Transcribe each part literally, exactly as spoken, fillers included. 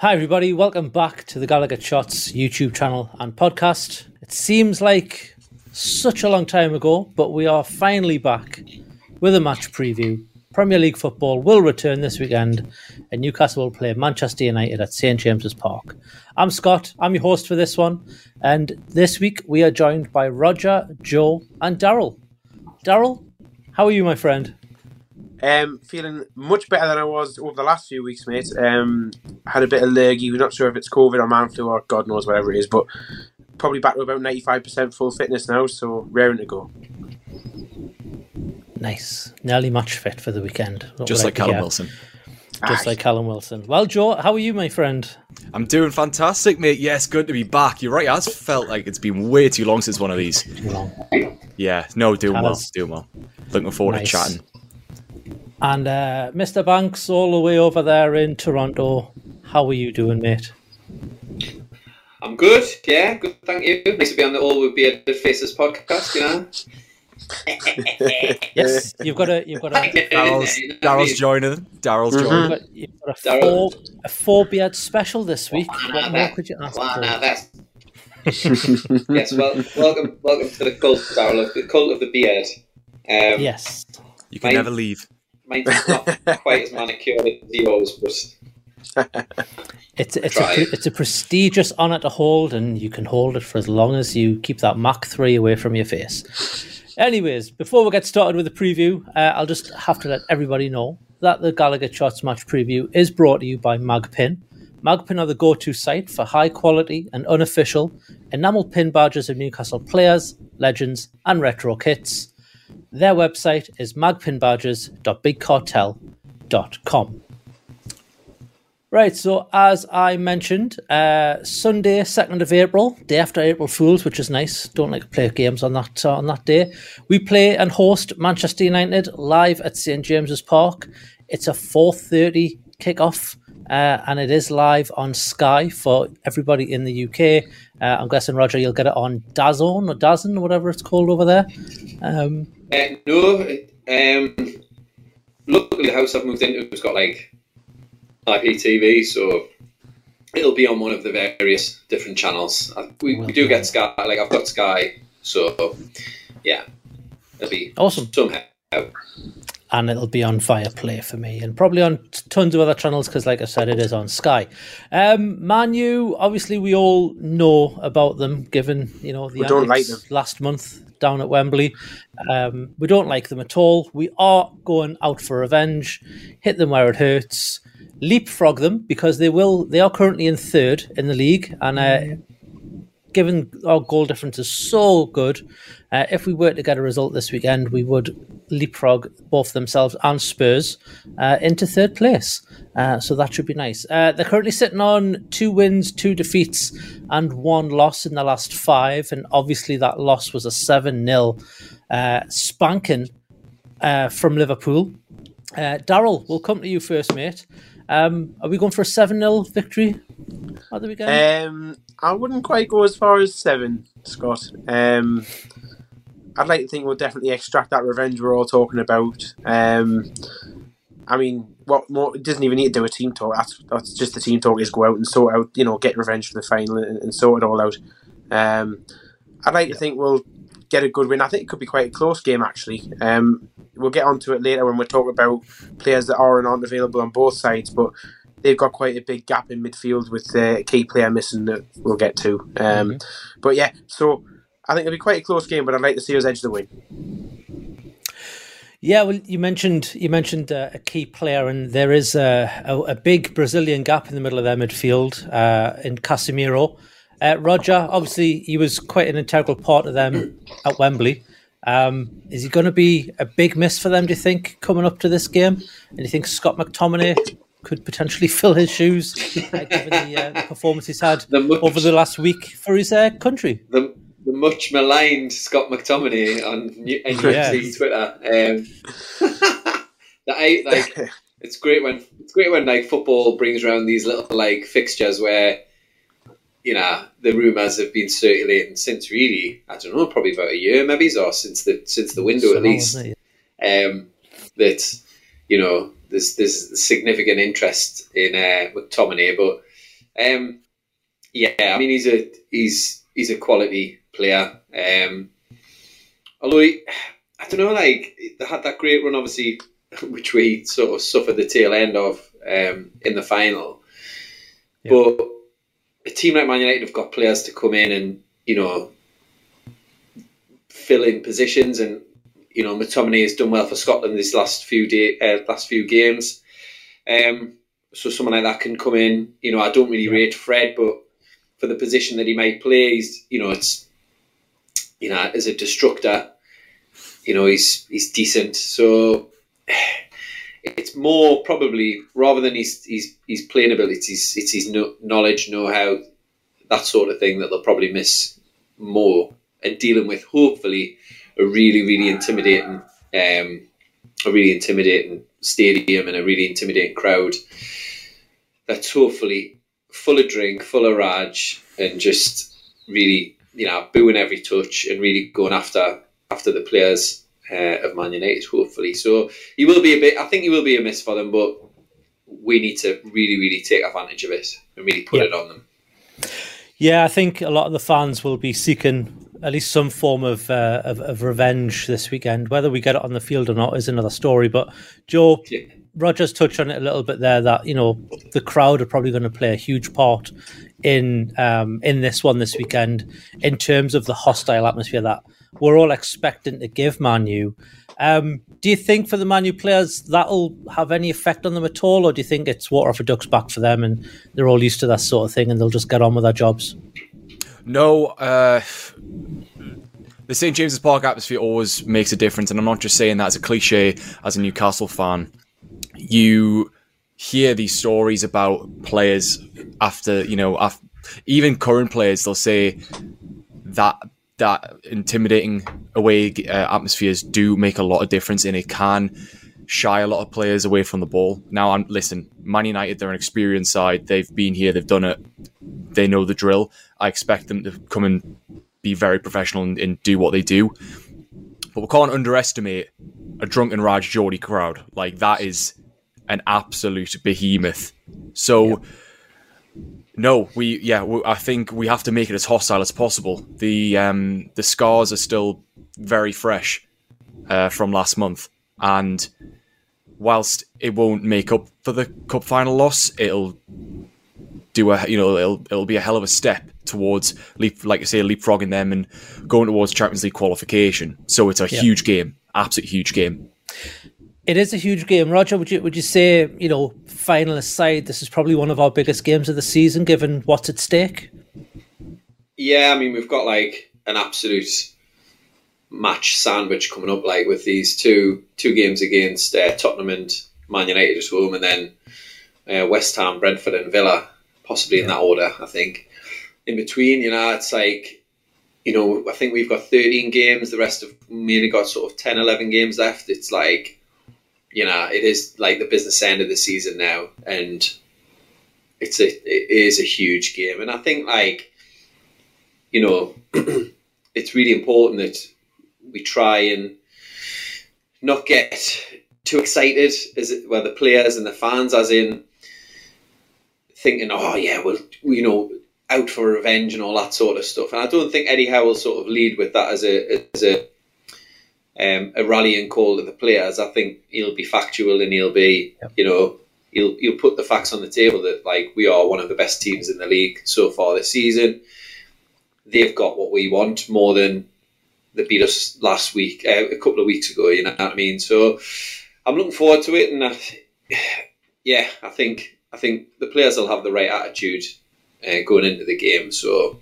Hi everybody, welcome back to the Gallowgate Shots YouTube channel and podcast. It seems like such a long time ago, but we are finally back with a match preview. Premier League football will return this weekend and Newcastle will play Manchester United at Saint James's Park. I'm Scott, I'm your host for this one, and this week we are joined by Roger, Joe and Daryl. Daryl, how are you, my friend? Um, feeling much better than I was over the last few weeks, mate. Um, had a bit of lurgy. We're not sure if it's COVID or man flu or God knows whatever it is, but probably back to about ninety-five percent full fitness now, so raring to go. Nice. Nearly match fit for the weekend. What Just like Callum here? Wilson. Just Aye. like Callum Wilson. Well, Joe, how are you, my friend? I'm doing fantastic, mate. Yes, good to be back. You're right, it has felt like it's been way too long since one of these. Too long. Yeah, no, doing Callum. well, doing well. Looking forward nice. to chatting. And uh, Mister Banks, all the way over there in Toronto, how are you doing, mate? I'm good, yeah, good, thank you. Nice to be on the All Would Be at the Faces podcast, you know. Yes, you've got a, you've got a. Daryl's, Daryl's joining. Daryl's mm-hmm. joining. You've got a four, a four beard special this week. Wow, what more could you ask wow, for? Now that's... Yes, well, welcome, welcome to the cult, Daryl, the cult of the beard. Um, yes, you can my... never leave. Mine's not quite as manicured as yours, but it's it's a, it's a prestigious honour to hold, and you can hold it for as long as you keep that Mach three away from your face. Anyways, before we get started with the preview, uh, I'll just have to let everybody know that the Gallowgate Shots match preview is brought to you by Magpin. Magpin are the go-to site for high-quality and unofficial enamel pin badges of Newcastle players, legends, and retro kits. Their website is mag pin badges dot big cartel dot com. Right, so as I mentioned, uh, Sunday, second of April, day after April Fools, which is nice. Don't like to play games on that uh, on that day. We play and host Manchester United live at Saint James's Park. It's a four thirty kickoff, uh, and it is live on Sky for everybody in the U K. Uh, I'm guessing, Roger, you'll get it on DAZN or DAZN, whatever it's called over there. Um, uh, no, um, luckily the house I've moved into has got like I P T V, so it'll be on one of the various different channels. We, well, we do get Sky, like I've got Sky, so yeah, it'll be awesome somehow. And it'll be on Viaplay for me and probably on t- tons of other channels because, like I said, it is on Sky. Um, Man U, obviously we all know about them given, you know, the antics like them. last month down at Wembley. Um, we don't like them at all. We are going out for revenge, hit them where it hurts, leapfrog them because they will. They are currently in third in the league and uh, given our goal difference is so good, uh, if we were to get a result this weekend, we would leapfrog both themselves and Spurs uh, into third place. Uh, so that should be nice. Uh, they're currently sitting on two wins, two defeats, and one loss in the last five. And obviously that loss was a seven nil uh, spanking uh, from Liverpool. Uh, Daryl, we'll come to you first, mate. Um, are we going for a seven nil victory at the weekend? Um, I wouldn't quite go as far as seven, Scott. Um, I'd like to think we'll definitely extract that revenge we're all talking about. Um, I mean, what more? It doesn't even need to do a team talk. That's, that's just the team talk is go out and sort out, you know, get revenge for the final and, and sort it all out. Um, I'd like yeah. to think we'll get a good win. I think it could be quite a close game, actually. Um, we'll get onto it later when we talk about players that are and aren't available on both sides, but they've got quite a big gap in midfield with a key player missing that we'll get to. Um, mm-hmm. But yeah, so I think it'll be quite a close game, but I'd like to see us edge the win. Yeah, well, you mentioned you mentioned uh, a key player, and there is a, a, a big Brazilian gap in the middle of their midfield uh, in Casemiro. Uh, Roger, obviously, he was quite an integral part of them at Wembley. Um, is he going to be a big miss for them, do you think, coming up to this game? And you think Scott McTominay could potentially fill his shoes, uh, given the, uh, the performance he's had the much, over the last week for his uh, country? The, the much maligned Scott McTominay on N U F C yeah. Twitter. Um, that I, like, it's great when it's great when like football brings around these little like fixtures where, you know, the rumours have been circulating since really, I don't know, probably about a year maybe, or since the since the window so at least, um, that, you know, there's there's significant interest in uh, McTominay. But um, yeah, I mean, he's a he's he's a quality player. Um, although he, I don't know, like they had that great run, obviously, which we sort of suffered the tail end of um, in the final, yeah. but a team like Man United have got players to come in and, you know, fill in positions. And, you know, McTominay has done well for Scotland these last few day, uh, last few games. Um, so someone like that can come in. You know, I don't really rate Fred, but for the position that he might play, he's, you know, it's, you know, as a destructor, you know, he's he's decent. So it's more probably rather than his his his playing ability, it's his, it's his no, knowledge, know-how, that sort of thing that they'll probably miss more. And dealing with hopefully a really really intimidating um, a really intimidating stadium and a really intimidating crowd that's hopefully full of drink, full of rage, and just really, you know, booing every touch and really going after after the players. Uh, of Man United, hopefully. So he will be a bit, I think he will be a miss for them, but we need to really, really take advantage of it and really put yeah. it on them. Yeah, I think a lot of the fans will be seeking at least some form of, uh, of, of revenge this weekend. Whether we get it on the field or not is another story. But Joe, yeah. Roger's touched on it a little bit there that, you know, the crowd are probably going to play a huge part in um, in this one this weekend in terms of the hostile atmosphere that we're all expecting to give Man U. Um, do you think for the Man U players that'll have any effect on them at all, or do you think it's water off a duck's back for them and they're all used to that sort of thing and they'll just get on with their jobs? No, uh, the Saint James's Park atmosphere always makes a difference, and I'm not just saying that as a cliche. As a Newcastle fan, you hear these stories about players after, you know, after, even current players, they'll say that that intimidating away uh, atmospheres do make a lot of difference, and it can shy a lot of players away from the ball. Now, I'm listen, Man United, they're an experienced side. They've been here, they've done it. They know the drill. I expect them to come and be very professional and, and do what they do. But we can't underestimate a drunken Raj Geordie crowd. Like, that is an absolute behemoth. So... Yeah. No, we yeah, we, I think we have to make it as hostile as possible. The um, the scars are still very fresh uh, from last month, and whilst it won't make up for the cup final loss, it'll do a you know it'll it'll be a hell of a step towards leap like I say leapfrogging them and going towards Champions League qualification. So it's a yeah. huge game, absolute huge game. It is a huge game. Roger, would you would you say, you know, final aside, this is probably one of our biggest games of the season, given what's at stake? Yeah, I mean, we've got like an absolute match sandwich coming up, like with these two two games against uh, Tottenham and Man United at home, and then uh, West Ham, Brentford and Villa, possibly in that order, I think. In between, you know, it's like, you know, I think we've got thirteen games, the rest of mainly got sort of ten, eleven games left. It's like, you know, it is like the business end of the season now, and it's a, it is a huge game. And I think, like, you know, it's really important that we try and not get too excited, as it, well, the players and the fans, as in thinking, oh yeah, well, you know, out for revenge and all that sort of stuff. And I don't think Eddie Howe will sort of lead with that as a as a, um, a rallying call to the players. I think he'll be factual, and he'll be, yep. you know, he'll he'll put the facts on the table that, like, we are one of the best teams in the league so far this season. They've got what we want more than they beat us last week, uh, a couple of weeks ago. You know what I mean? So I'm looking forward to it, and I, yeah, I think I think the players will have the right attitude uh, going into the game. So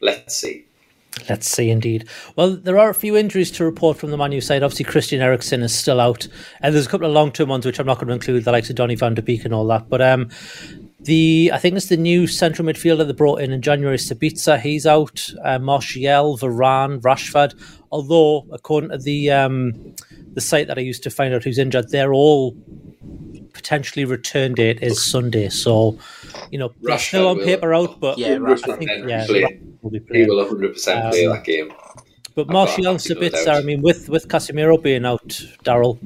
let's see. Let's see, indeed. Well, there are a few injuries to report from the Man U side. Obviously, Christian Eriksen is still out, and there's a couple of long-term ones which I'm not going to include, the likes of Donny van der Beek and all that. But um, the I think it's the new central midfielder they brought in in January, Sabitzer. He's out. Uh, Martial, Varane, Rashford. Although, according to the um. the site that I used to find out who's injured, they're all potentially return date is Sunday. So, you know, they're still on paper will, out, but yeah, I think yeah, will be he will one hundred percent um, play that game. But Martial and Sabitzer, I mean, with, with Casemiro being out, Daryl,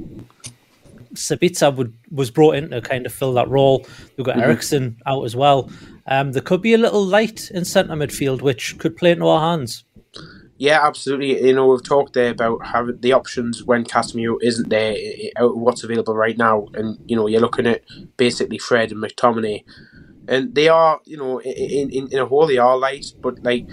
Sabitzer would, was brought in to kind of fill that role. We've got mm-hmm. Eriksen out as well. Um, there could be a little light in centre midfield, which could play into our hands. Yeah, absolutely. You know, we've talked there about having the options when Casemiro isn't there, what's available right now. And, you know, you're looking at basically Fred and McTominay. And they are, you know, in, in, in a whole, they are light. But, like,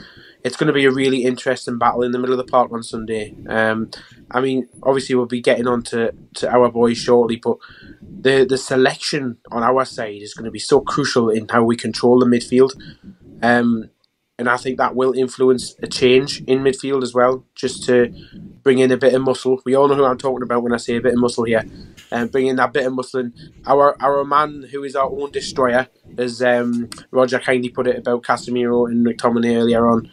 it's going to be a really interesting battle in the middle of the park on Sunday. Um, I mean, obviously, we'll be getting on to, to our boys shortly. But the, the selection on our side is going to be so crucial in how we control the midfield. Um And I think that will influence a change in midfield as well, just to bring in a bit of muscle. We all know who I'm talking about when I say a bit of muscle here. Um, bring in that bit of muscle. And our, our man, who is our own destroyer, as um, Roger kindly put it about Casemiro and McTominay earlier on.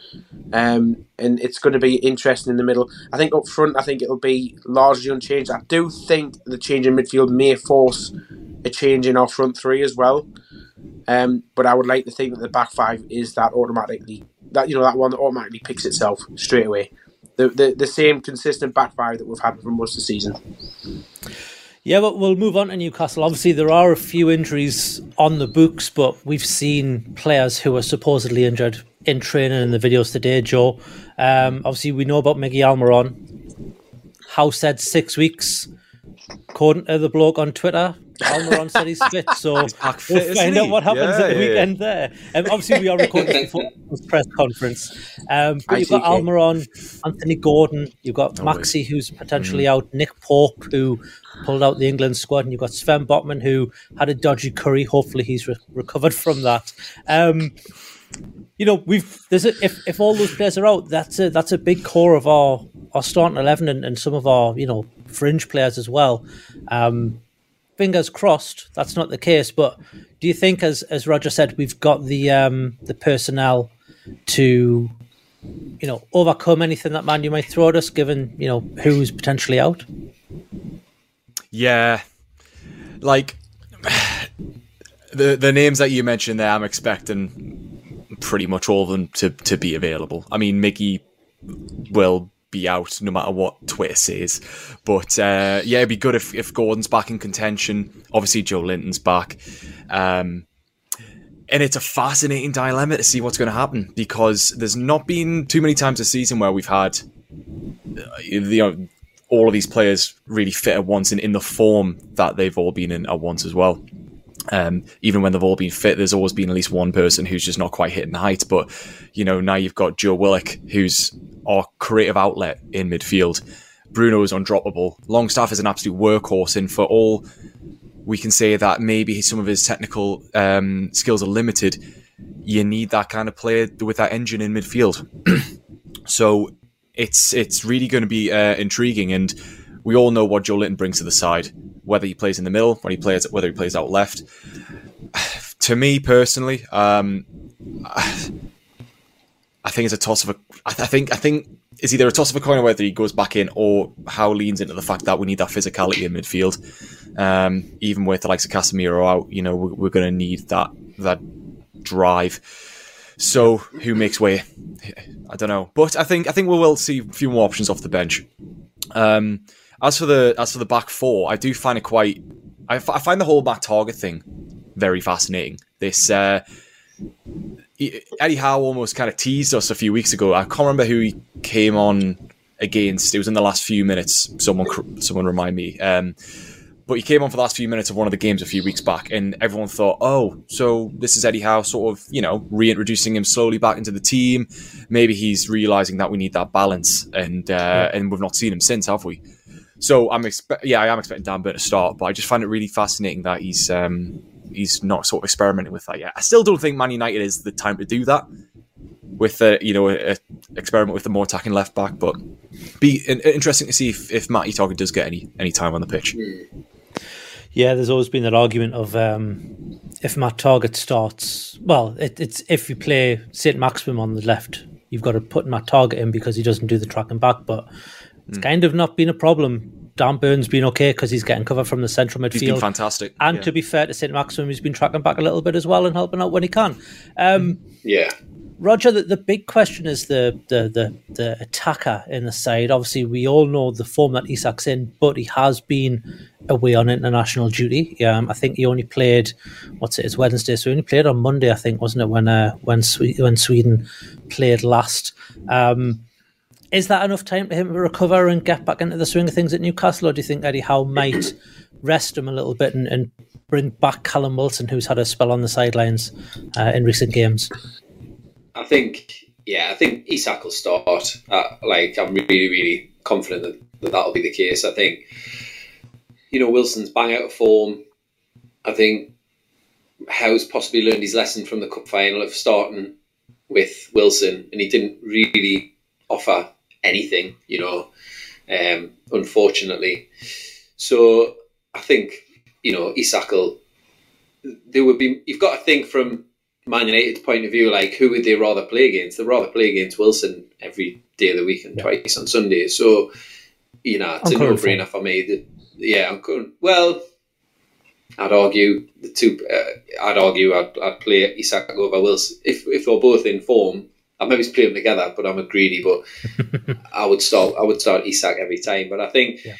Um, and it's going to be interesting in the middle. I think up front, I think it'll be largely unchanged. I do think the change in midfield may force a change in our front three as well. Um, but I would like to think that the back five is that automatically, that you know, that one that automatically picks itself straight away. The the, the same consistent back five that we've had for most of the season. Yeah, but we'll move on to Newcastle. Obviously, there are a few injuries on the books, but we've seen players who are supposedly injured in training in the videos today, Joe. Um, obviously, we know about Miggy Almirón. Howe said six weeks. According to the bloke on Twitter, Almirón said he's fit, so he's back fit, we'll find out what happens yeah, at the yeah, weekend yeah. there. Um, obviously, we are recording this before this press conference. Um, but I you've got Almirón, Anthony Gordon, you've got oh, Maxi, who's potentially mm. out, Nick Pope, who pulled out the England squad, and you've got Sven Botman, who had a dodgy curry. Hopefully, he's re- recovered from that. Um, you know, we've there's a, if if all those players are out, that's a that's a big core of our our starting eleven and, and some of our you know fringe players as well. Um, fingers crossed that's not the case. But do you think, as as Roger said, we've got the um, the personnel to you know overcome anything that Man U might throw at us, given you know who's potentially out? Yeah, like the the names that you mentioned there, I'm expecting pretty much all of them to, to be available. I mean, Miggy will be out no matter what Twitter says. But uh, yeah, it'd be good if, if Gordon's back in contention. Obviously, Joelinton's back. Um, and it's a fascinating dilemma to see what's going to happen, because there's not been too many times this season where we've had you know, all of these players really fit at once and in the form that they've all been in at once as well. Um, even when they've all been fit, there's always been at least one person who's just not quite hitting the height. But, you know, now you've got Joe Willock, who's our creative outlet in midfield. Bruno is undroppable. Longstaff is an absolute workhorse. And for all we can say that maybe some of his technical um, skills are limited, you need that kind of player with that engine in midfield. So it's it's really going to be uh, intriguing, and we all know what Joelinton brings to the side, whether he plays in the middle, when he plays, whether he plays out left. To me personally, um, I think it's a toss of a. I think I think it's either a toss of a coin or whether he goes back in, or how leans into the fact that we need that physicality in midfield. Um, even with the likes of Casemiro out, you know, we're, we're going to need that that drive. So who makes way? I don't know, but I think I think we will see a few more options off the bench. Um, as for the as for the back four, I do find it quite. I, f- I find the whole Matt Targett thing very fascinating. This uh, Eddie Howe almost kind of teased us a few weeks ago. I can't remember who he came on against. It was in the last few minutes. Someone, someone remind me. Um, but he came on for the last few minutes of one of the games a few weeks back, and everyone thought, "Oh, so this is Eddie Howe, sort of, you know, reintroducing him slowly back into the team. Maybe he's realizing that we need that balance." And uh, yeah. and we've not seen him since, have we? So I'm expe- yeah, I am expecting Dan Burn to start, but I just find it really fascinating that he's um, he's not sort of experimenting with that yet. I still don't think Man United is the time to do that with a, you know a, a experiment with the more attacking left back. But be an, interesting to see if, if Matty Targett does get any any time on the pitch. Yeah, there's always been that argument of um, if Matt Targett starts, well, it, it's if you play Saint-Maximin on the left, you've got to put Matt Targett in because he doesn't do the tracking back, but. It's kind of not been a problem. Dan Byrne's been okay because he's getting cover from the central midfield. He's been fantastic. And yeah. to be fair to Saint-Maximin, he's been tracking back a little bit as well and helping out when he can. Um, yeah. Roger, the, the big question is the, the the the attacker in the side. Obviously, we all know the form that Isak's in, but he has been away on international duty. Um, I think he only played, what's it, it's Wednesday, so he only played on Monday, I think, wasn't it, when uh, when, Swe- when Sweden played last. Um Is that enough time for him to recover and get back into the swing of things at Newcastle, or do you think Eddie Howe might rest him a little bit and, and bring back Callum Wilson, who's had a spell on the sidelines uh, in recent games? I think, yeah, I think Isak will start. Uh, like, I'm really, really confident that, that that'll be the case. I think, you know, Wilson's bang out of form. I think Howe's possibly learned his lesson from the cup final of starting with Wilson, and he didn't really offer anything, you know, um, unfortunately. So I think, you know, Isak will, there would be, you've got to think from Man United's point of view, like, who would they rather play against? They'd rather play against Wilson every day of the week and yeah. twice on Sunday. So, you know, it's I'm a no-brainer for me. That, yeah, I'm going, well, I'd argue the two, uh, I'd argue I'd, I'd play Isak over Wilson. If, if they're both in form, I maybe play them together, but I'm a greedy. But I would start. I would start Isak every time. But I think, yeah.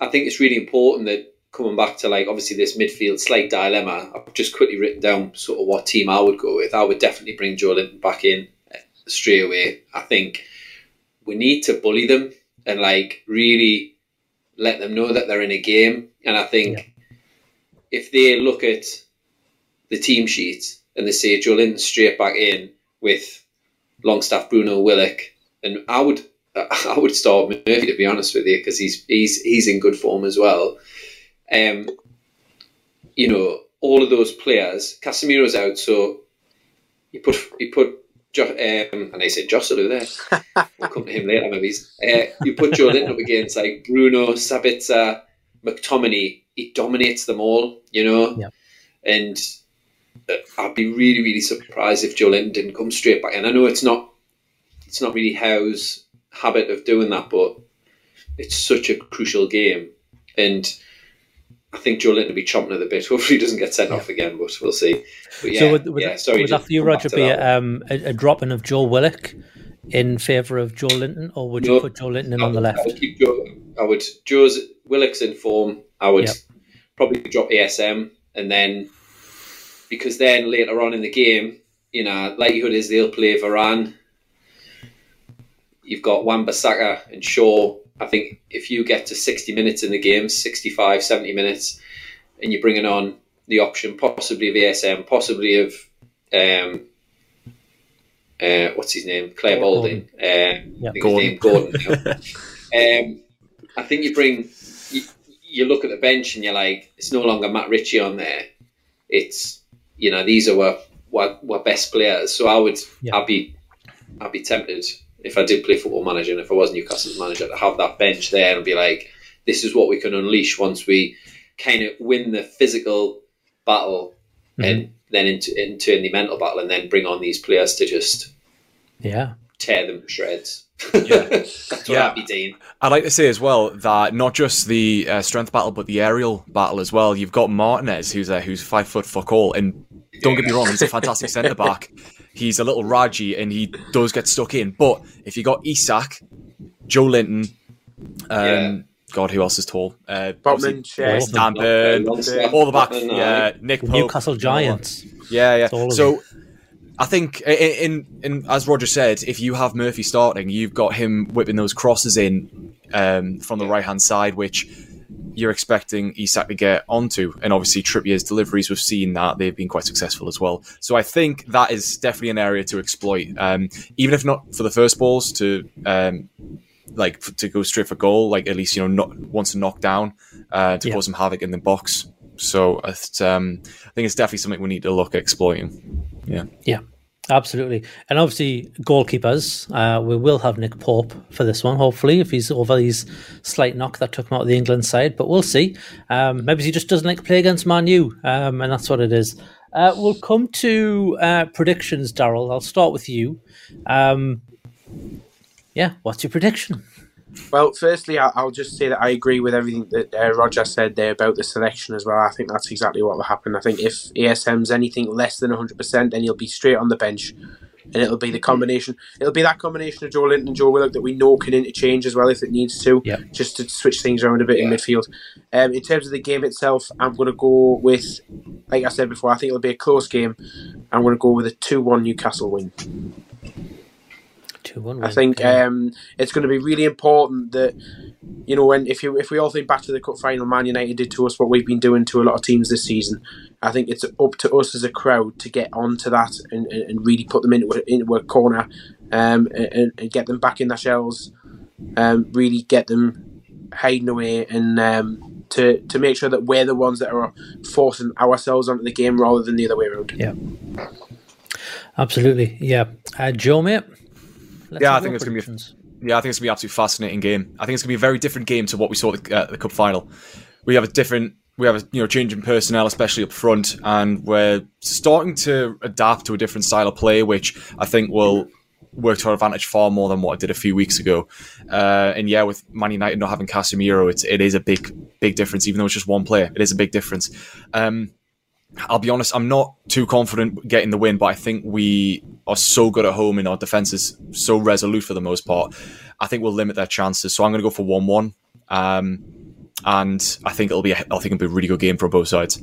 I think it's really important that coming back to, like, obviously this midfield slight dilemma. I've just quickly written down sort of what team I would go with. I would definitely bring Joelinton back in straight away. I think we need to bully them and, like, really let them know that they're in a game. And I think yeah. if they look at the team sheet and they say Joelinton straight back in with Longstaff, Bruno, Willock, and I would I would start Murphy, to be honest with you, because he's he's he's in good form as well. Um, you know, all of those players. Casemiro's out, so you put you put jo- um, and I said Joselu there. We'll come to him later, maybe. Uh, you put Joelinton up against, like, Bruno, Sabitzer, McTominay. He dominates them all, you know, yeah. and. I'd be really, really surprised if Joelinton didn't come straight back. And I know it's not it's not really Howe's habit of doing that, but it's such a crucial game. And I think Joelinton will be chomping at the bit. Hopefully he doesn't get sent yeah. off again, but we'll see. But yeah, so would, would, yeah, sorry, would that for you, Roger, be a, um, a, a drop-in of Joe Willock in favour of Joelinton, or would no, you put Joelinton in would, on the left? I would keep Joe, I would, Joe's, Willock's in form. I would yep. probably drop A S M and then... Because then later on in the game, you know, likelihood is they'll play Varane. You've got Wan-Bissaka and Shaw. I think if you get to sixty minutes in the game, sixty-five, seventy minutes, and you're bringing on the option possibly of A S M, possibly of, um, uh, what's his name? Claire Balding. Um, yeah, I think Gordon. His name Gordon. um, I think you bring, you, you look at the bench and you're like, it's no longer Matt Ritchie on there. It's, you know, these are were, were best players. So I would, yeah. I'd be, I'd be tempted if I did play Football Manager and if I was Newcastle's manager to have that bench there and be like, this is what we can unleash once we kind of win the physical battle mm-hmm. and then into into the mental battle, and then bring on these players to just yeah tear them to shreds. Yeah, that's yeah. What I'd be doing. I'd like to say as well that not just the uh, strength battle, but the aerial battle as well. You've got Martinez, who's a, who's five foot fuck all, and don't yeah. get me wrong, he's a fantastic centre back. He's a little Raji, and he does get stuck in. But if you got Isak, Joelinton, um, yeah. God, who else is tall? Uh, Botman, Stampin, all the back. Yeah, Nick Pope, Newcastle Giants. Yeah, yeah. So. I think, in, in, in as Roger said, if you have Murphy starting, you've got him whipping those crosses in um, from the right-hand side, which you're expecting Isak to get onto. And obviously, Trippier's deliveries, we've seen that. They've been quite successful as well. So I think that is definitely an area to exploit. Um, even if not for the first balls, to um, like to go straight for goal, like at least, you know, not, once a knockdown, uh, to yeah. cause some havoc in the box. So um, I think it's definitely something we need to look at exploiting. Yeah, yeah, absolutely. And obviously, goalkeepers. Uh, we will have Nick Pope for this one, hopefully, if he's over his slight knock that took him out of the England side. But we'll see. Um, maybe he just doesn't like to play against Man U, um, and that's what it is. Uh, we'll come to uh, predictions, Daryl. I'll start with you. Um, yeah, what's your prediction? Well, firstly, I'll just say that I agree with everything that uh, Roger said there about the selection as well. I think that's exactly what will happen. I think if A S M's anything less than one hundred percent, then he'll be straight on the bench. And it'll be the combination. It'll be that combination of Joelinton and Joe Willock that we know can interchange as well if it needs to, yeah. just to switch things around a bit yeah. in midfield. Um, in terms of the game itself, I'm going to go with, like I said before, I think it'll be a close game. I'm going to go with a two one Newcastle win. I think um, it's going to be really important that, you know, when if you if we all think back to the Cup final, Man United did to us what we've been doing to a lot of teams this season. I think it's up to us as a crowd to get onto that and, and really put them into a, into a corner um, and, and get them back in their shells, um, really get them hiding away and um, to, to make sure that we're the ones that are forcing ourselves onto the game rather than the other way around. Yeah, absolutely. Yeah. Uh, Joe, mate? Let's yeah, I think it's going to be. Yeah, I think it's going to be an absolutely fascinating game. I think it's going to be a very different game to what we saw at the, uh, the cup final. We have a different, we have a you know change in personnel, especially up front, and we're starting to adapt to a different style of play, which I think will work to our advantage far more than what it did a few weeks ago. Uh, and yeah, with Man United not having Casemiro, it's it is a big big difference. Even though it's just one player, it is a big difference. Um, I'll be honest, I'm not too confident getting the win, but I think we are so good at home and our defence is so resolute for the most part. I think we'll limit their chances. So I'm going to go for one one. Um, and I think it'll be a, I think it'll be a really good game for both sides.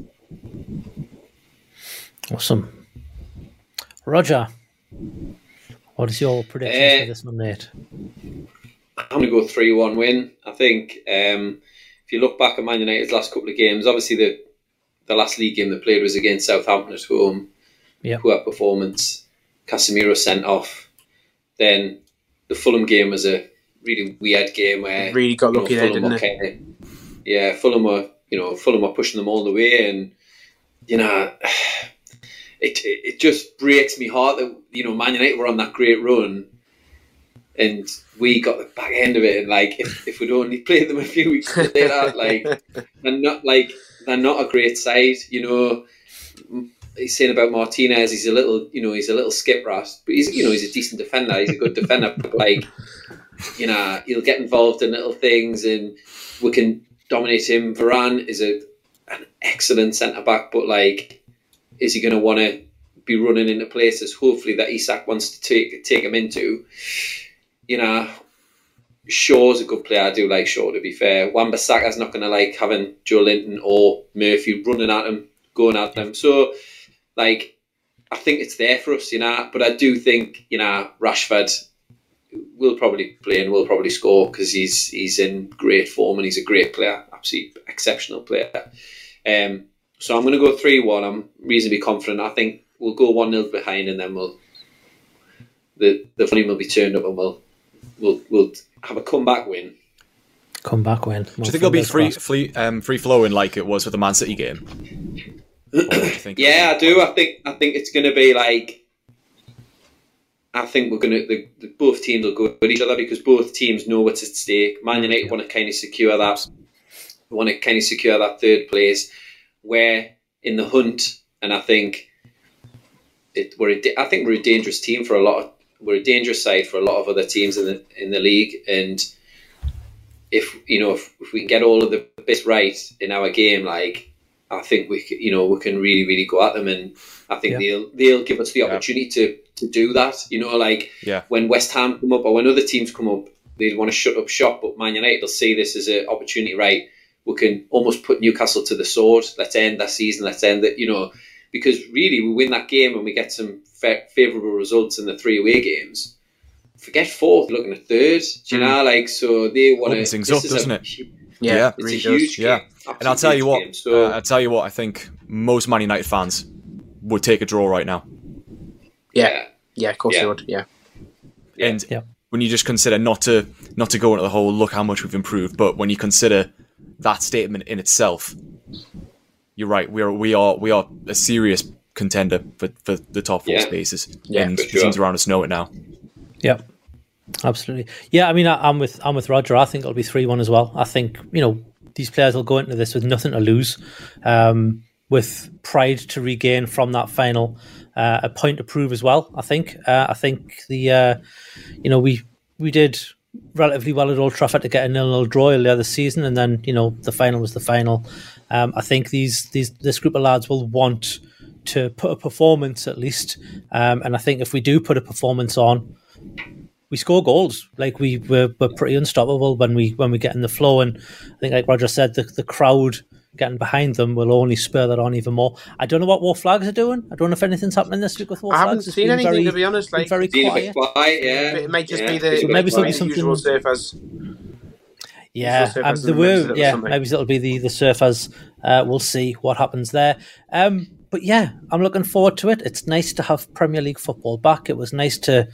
Awesome. Roger, what is your prediction uh, for this one, mate? I'm going to go three one win. I think um, if you look back at Man United's last couple of games, obviously the The last league game they played was against Southampton at home. Yeah. Poor performance. Casemiro sent off. Then the Fulham game was a really weird game where really got lucky there, didn't it? Yeah, Fulham were you know Fulham were pushing them all the way, and you know it it, it just breaks me heart that you know Man United were on that great run. And we got the back end of it, and like if, if we'd only played them a few weeks later, like they're not like they're not a great side, you know. He's saying about Martinez, he's a little, you know, he's a little skip rat, but he's, you know, he's a decent defender, he's a good defender. But like, you know, he'll get involved in little things, and we can dominate him. Varane is a an excellent centre back, but like, is he going to want to be running into places? Hopefully, that Isak wants to take take him into. You know, Shaw's a good player. I do like Shaw, to be fair. Wan-Bissaka's not going to like having Joelinton or Murphy running at him, going at them. So, like, I think it's there for us, you know. But I do think, you know, Rashford will probably play and will probably score because he's he's in great form and he's a great player, absolutely exceptional player. Um, so I'm going to go three one. I'm reasonably confident. I think we'll go one nil behind, and then we'll the the volume will be turned up and we'll. We'll we'll have a comeback win. Comeback win. More Do you think it'll be free, free, um, free flowing like it was with the Man City game? Think yeah, I do. Point? I think I think it's going to be like. I think we're going to the, the, both teams will go at each other because both teams know what's at stake. Man United yeah. want to kind of secure that. They want to kind of secure that third place. We're in the hunt, and I think it, we're. A, I think we're a dangerous team for a lot. Of, we're a dangerous side for a lot of other teams in the in the league, and. If you know, if, if we can get all of the bits right in our game, like I think we, you know, we can really, really go at them, and I think yeah. they'll they'll give us the opportunity yeah. to, to do that. You know, like yeah. when West Ham come up or when other teams come up, they'd want to shut up shop, but Man United will see this as an opportunity. Right, we can almost put Newcastle to the sword. Let's end that season. Let's end it. You know, because really, we win that game and we get some fa- favourable results in the three away games. Forget fourth, looking at third. Do you mm. know, like, so they want to things up, doesn't a, it? Yeah, yeah, it's really a huge game. Yeah, absolutely. And I'll tell you what, game, so. uh, I'll tell you what. I think most Man United fans would take a draw right now. Yeah, yeah, yeah of course yeah. they would. Yeah, and yeah. when you just consider not to not to go into the whole look how much we've improved, but when you consider that statement in itself, you're right. We are we are we are a serious contender for, for the top four yeah. spaces, yeah, and sure. teams around us know it now. Yeah. Absolutely. Yeah, I mean, I, I'm with I'm with Roger. I think it'll be three one as well. I think, you know, these players will go into this with nothing to lose, um, with pride to regain from that final, uh, a point to prove as well, I think. Uh, I think, the, uh, you know, we we did relatively well at Old Trafford to get a nil-nil draw earlier this season, and then, you know, the final was the final. Um, I think these these this group of lads will want to put a performance at least, um, and I think if we do put a performance on, we score goals. Like we we're, we're pretty unstoppable when we when we get in the flow, and I think, like Roger said, the, the crowd getting behind them will only spur that on even more. I don't know what War Flags are doing. I don't know if anything's happening this week with War Flags. I haven't it's seen anything very, to be honest. Like very quiet. quiet yeah. It may just yeah. be the so maybe something, something usual surface. Yeah, usual surface um, the word, yeah, maybe it'll be the the surface. Uh, we'll see what happens there. Um, but yeah, I'm looking forward to it. It's nice to have Premier League football back. It was nice to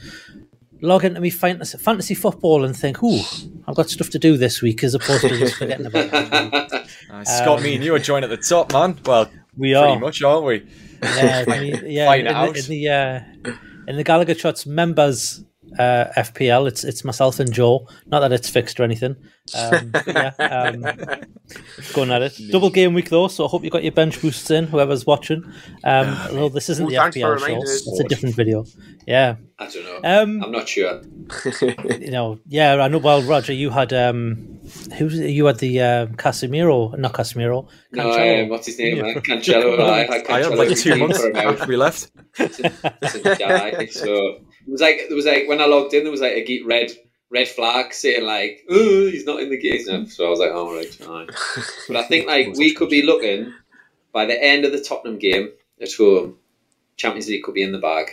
log into me fantasy, fantasy football and think, ooh, I've got stuff to do this week as opposed to just forgetting about it. um, Scott, me and you are joined at the top, man. Well, we are. Pretty much, aren't we? Yeah, I mean, yeah in, out. The, in, the, uh, in the Gallowgate Shots members uh, F P L, it's it's myself and Joe. Not that it's fixed or anything. Um, yeah, um, going at it. Double game week, though, so I hope you got your bench boosts in, whoever's watching. Um, well, this isn't well, the F P L show. It's a different video. Yeah. I don't know. Um, I'm not sure. You know, yeah, I know. Well, Roger, you had um, who was it? You had the uh, Casemiro, not Casemiro. No, um, what's his name? Yeah. Cancelo. I had Cancelo. I had like two months after we left. It's a, it's a guy. So it was like it was like when I logged in, there was like a red red flag saying like, "Ooh, he's not in the game." So I was like, "All right, all right." But I think like we could be looking by the end of the Tottenham game at home, Champions League could be in the bag.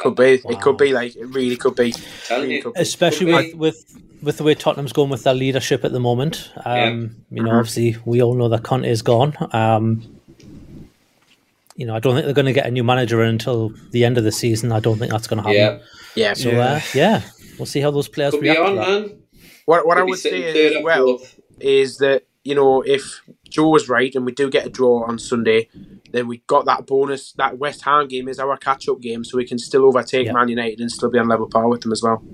Could be. Wow. It could be like it really could be. Really could be. Especially could be. With, with with the way Tottenham's going with their leadership at the moment. Um, yeah. You know, mm-hmm. obviously we all know that Conte is gone. Um, you know, I don't think they're going to get a new manager until the end of the season. I don't think that's going to happen. Yeah. yeah. So yeah. Uh, yeah, we'll see how those players could react. Be on, man. What what could I would say as well is that, you know, if Joe was right and we do get a draw on Sunday, then we got that bonus. That West Ham game is our catch-up game, so we can still overtake yeah. Man United and still be on level par with them as well.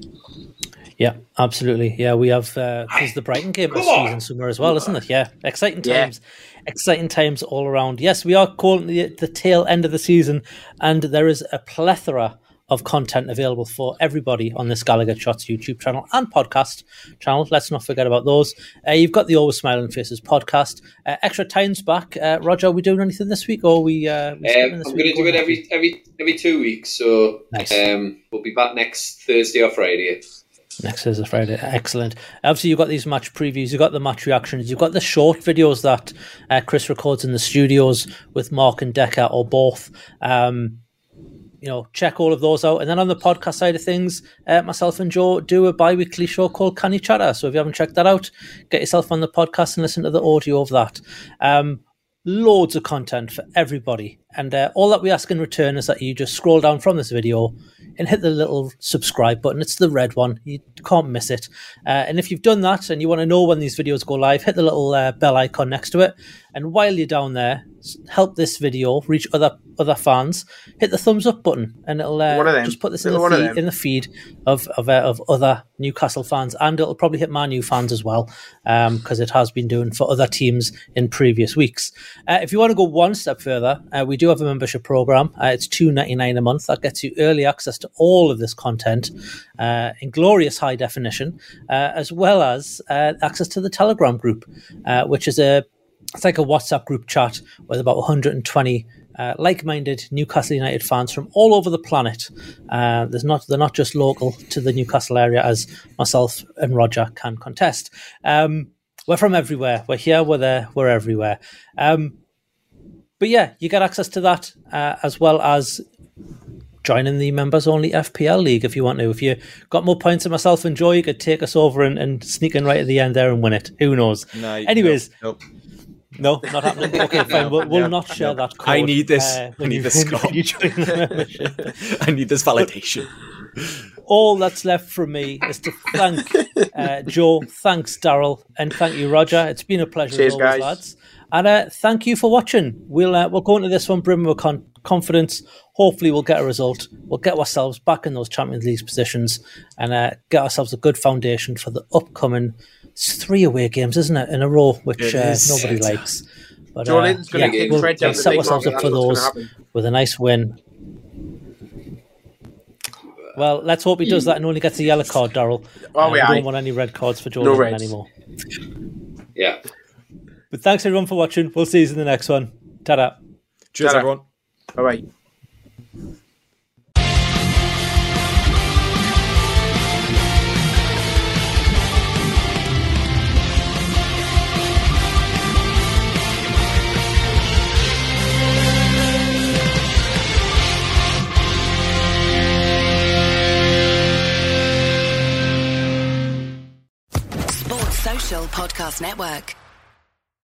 Yeah, absolutely. Yeah, we have uh, there's the Brighton game this season somewhere as well, isn't it? Yeah, exciting times. Yeah. Exciting times all around. Yes, we are calling the, the tail end of the season, and there is a plethora of content available for everybody on this Gallowgate Shots YouTube channel and podcast channel. Let's not forget about those. Uh, you've got the Always Smiling Faces podcast. Uh, extra time's back. Uh, Roger, are we doing anything this week, or are we? Uh, we um, I'm going to do it every every every two weeks. So nice. um, we'll be back next Thursday or Friday. Next Thursday, Friday. Excellent. Obviously, you've got these match previews, you've got the match reactions, you've got the short videos that uh, Chris records in the studios with Mark and Decker or both. Um, You know, check all of those out. And then on the podcast side of things, uh, myself and Joe do a bi-weekly show called Can You Chatter? So if you haven't checked that out, get yourself on the podcast and listen to the audio of that. Um, loads of content for everybody, And uh, all that we ask in return is that you just scroll down from this video and hit the little subscribe button. It's the red one. You can't miss it. Uh, and if you've done that and you want to know when these videos go live, hit the little uh, bell icon next to it. And while you're down there, help this video reach other other fans. Hit the thumbs up button and it'll uh, just put this in the, feed, in the feed of of, uh, of other Newcastle fans. And it'll probably hit Man U fans as well, because um, it has been doing for other teams in previous weeks. Uh, if you want to go one step further, uh, we do have a membership program. Uh, it's two dollars and ninety-nine cents a month. That gets you early access to all of this content uh, in glorious high definition, uh, as well as uh, access to the Telegram group, uh, which is a It's like a WhatsApp group chat with about one hundred twenty uh, like-minded Newcastle United fans from all over the planet. Uh, there's not they're not just local to the Newcastle area, as myself and Roger can contest. Um, we're from everywhere. We're here, we're there, we're everywhere. Um, but yeah, you get access to that uh, as well as joining the members-only F P L league if you want to. If you got more points than myself and Joe, you could take us over and, and sneak in right at the end there and win it. Who knows? No, Anyways... Nope, nope. No, not happening. Okay, fine. We'll, we'll no, not share no. that code. I need this. Uh, I need you, this code. I need this validation. But all that's left for me is to thank uh, Joe, thanks Daryl, and thank you, Roger. It's been a pleasure. Cheers, as always, guys. Lads. And uh, thank you for watching. We'll uh, we'll go into this one brimming with con- confidence. Hopefully, we'll get a result. We'll get ourselves back in those Champions League positions and uh, get ourselves a good foundation for the upcoming. It's three away games, isn't it, in a row, which uh, nobody likes. But uh, yeah, we'll, we'll set ourselves up for those with a nice win. Well, let's hope he does that and only gets a yellow card, Daryl. Oh, um, we don't want any red cards for Joelinton anymore. Yeah. But thanks, everyone, for watching. We'll see you in the next one. Ta-da. Cheers, Ta-da. everyone. Bye-bye. Podcast Network.